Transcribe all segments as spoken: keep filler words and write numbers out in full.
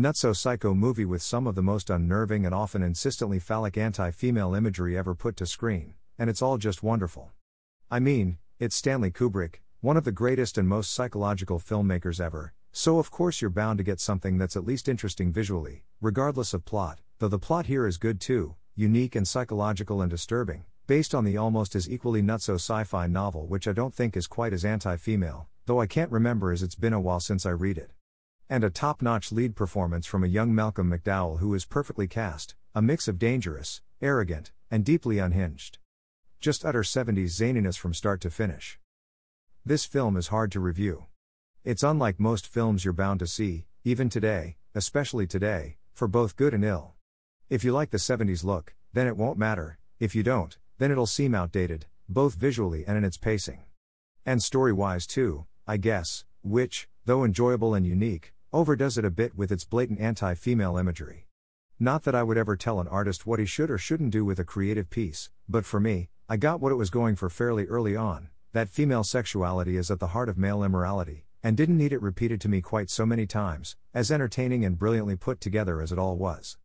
nutso psycho movie with some of the most unnerving and often insistently phallic anti-female imagery ever put to screen, and it's all just wonderful. I mean, it's Stanley Kubrick, one of the greatest and most psychological filmmakers ever, so of course you're bound to get something that's at least interesting visually, regardless of plot, though the plot here is good too, unique and psychological and disturbing, based on the almost as equally nutso sci-fi novel which I don't think is quite as anti-female, though I can't remember as it's been a while since I read it. And a top-notch lead performance from a young Malcolm McDowell who is perfectly cast, a mix of dangerous, arrogant, and deeply unhinged. Just utter seventies zaniness from start to finish. This film is hard to review. It's unlike most films you're bound to see, even today, especially today, for both good and ill. If you like the seventies look, then it won't matter, if you don't, then it'll seem outdated, both visually and in its pacing. And story-wise too, I guess, which, though enjoyable and unique, overdoes it a bit with its blatant anti-female imagery. Not that I would ever tell an artist what he should or shouldn't do with a creative piece, but for me, I got what it was going for fairly early on, that female sexuality is at the heart of male immorality, and didn't need it repeated to me quite so many times, as entertaining and brilliantly put together as it all was.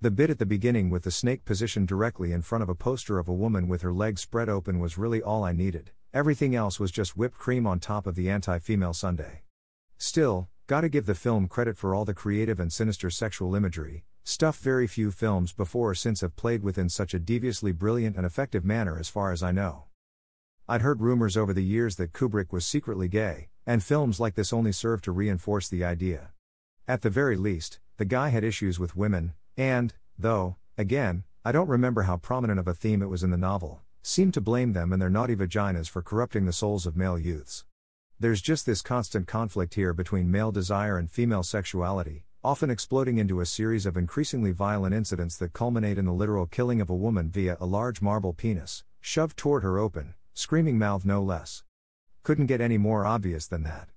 The bit at the beginning with the snake positioned directly in front of a poster of a woman with her legs spread open was really all I needed, everything else was just whipped cream on top of the anti-female sundae. Still, gotta give the film credit for all the creative and sinister sexual imagery, stuff very few films before or since have played with in such a deviously brilliant and effective manner as far as I know. I'd heard rumors over the years that Kubrick was secretly gay, and films like this only serve to reinforce the idea. At the very least, the guy had issues with women, and, though, again, I don't remember how prominent of a theme it was in the novel, seemed to blame them and their naughty vaginas for corrupting the souls of male youths. There's just this constant conflict here between male desire and female sexuality, often exploding into a series of increasingly violent incidents that culminate in the literal killing of a woman via a large marble penis, shoved toward her open, screaming mouth no less. Couldn't get any more obvious than that.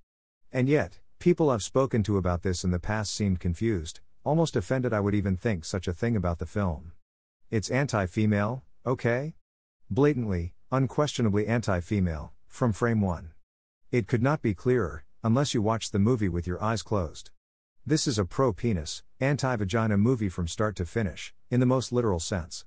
And yet, people I've spoken to about this in the past seemed confused, almost offended I would even think such a thing about the film. It's anti-female, okay? Blatantly, unquestionably anti-female, from frame one. It could not be clearer, unless you watch the movie with your eyes closed. This is a pro-penis, anti-vagina movie from start to finish, in the most literal sense.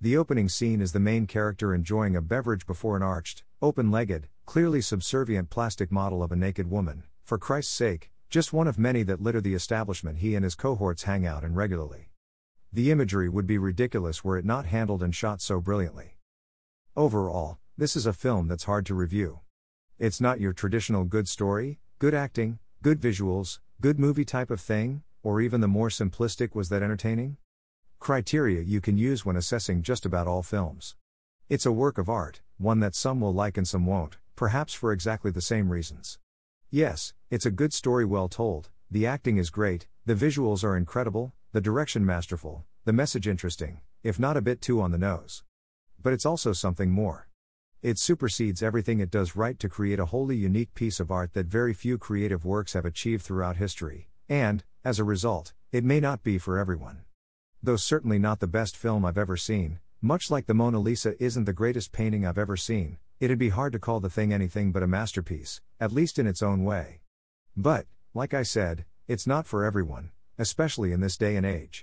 The opening scene is the main character enjoying a beverage before an arched, open-legged, clearly subservient plastic model of a naked woman, for Christ's sake, just one of many that litter the establishment he and his cohorts hang out in regularly. The imagery would be ridiculous were it not handled and shot so brilliantly. Overall, this is a film that's hard to review. It's not your traditional good story, good acting, good visuals, good movie type of thing, or even the more simplistic was that entertaining? Criteria you can use when assessing just about all films. It's a work of art, one that some will like and some won't, perhaps for exactly the same reasons. Yes, it's a good story well told, the acting is great, the visuals are incredible, the direction masterful, the message interesting, if not a bit too on the nose. But it's also something more. It supersedes everything it does right to create a wholly unique piece of art that very few creative works have achieved throughout history, and, as a result, it may not be for everyone. Though certainly not the best film I've ever seen, much like the Mona Lisa isn't the greatest painting I've ever seen, it'd be hard to call the thing anything but a masterpiece, at least in its own way. But, like I said, it's not for everyone, especially in this day and age.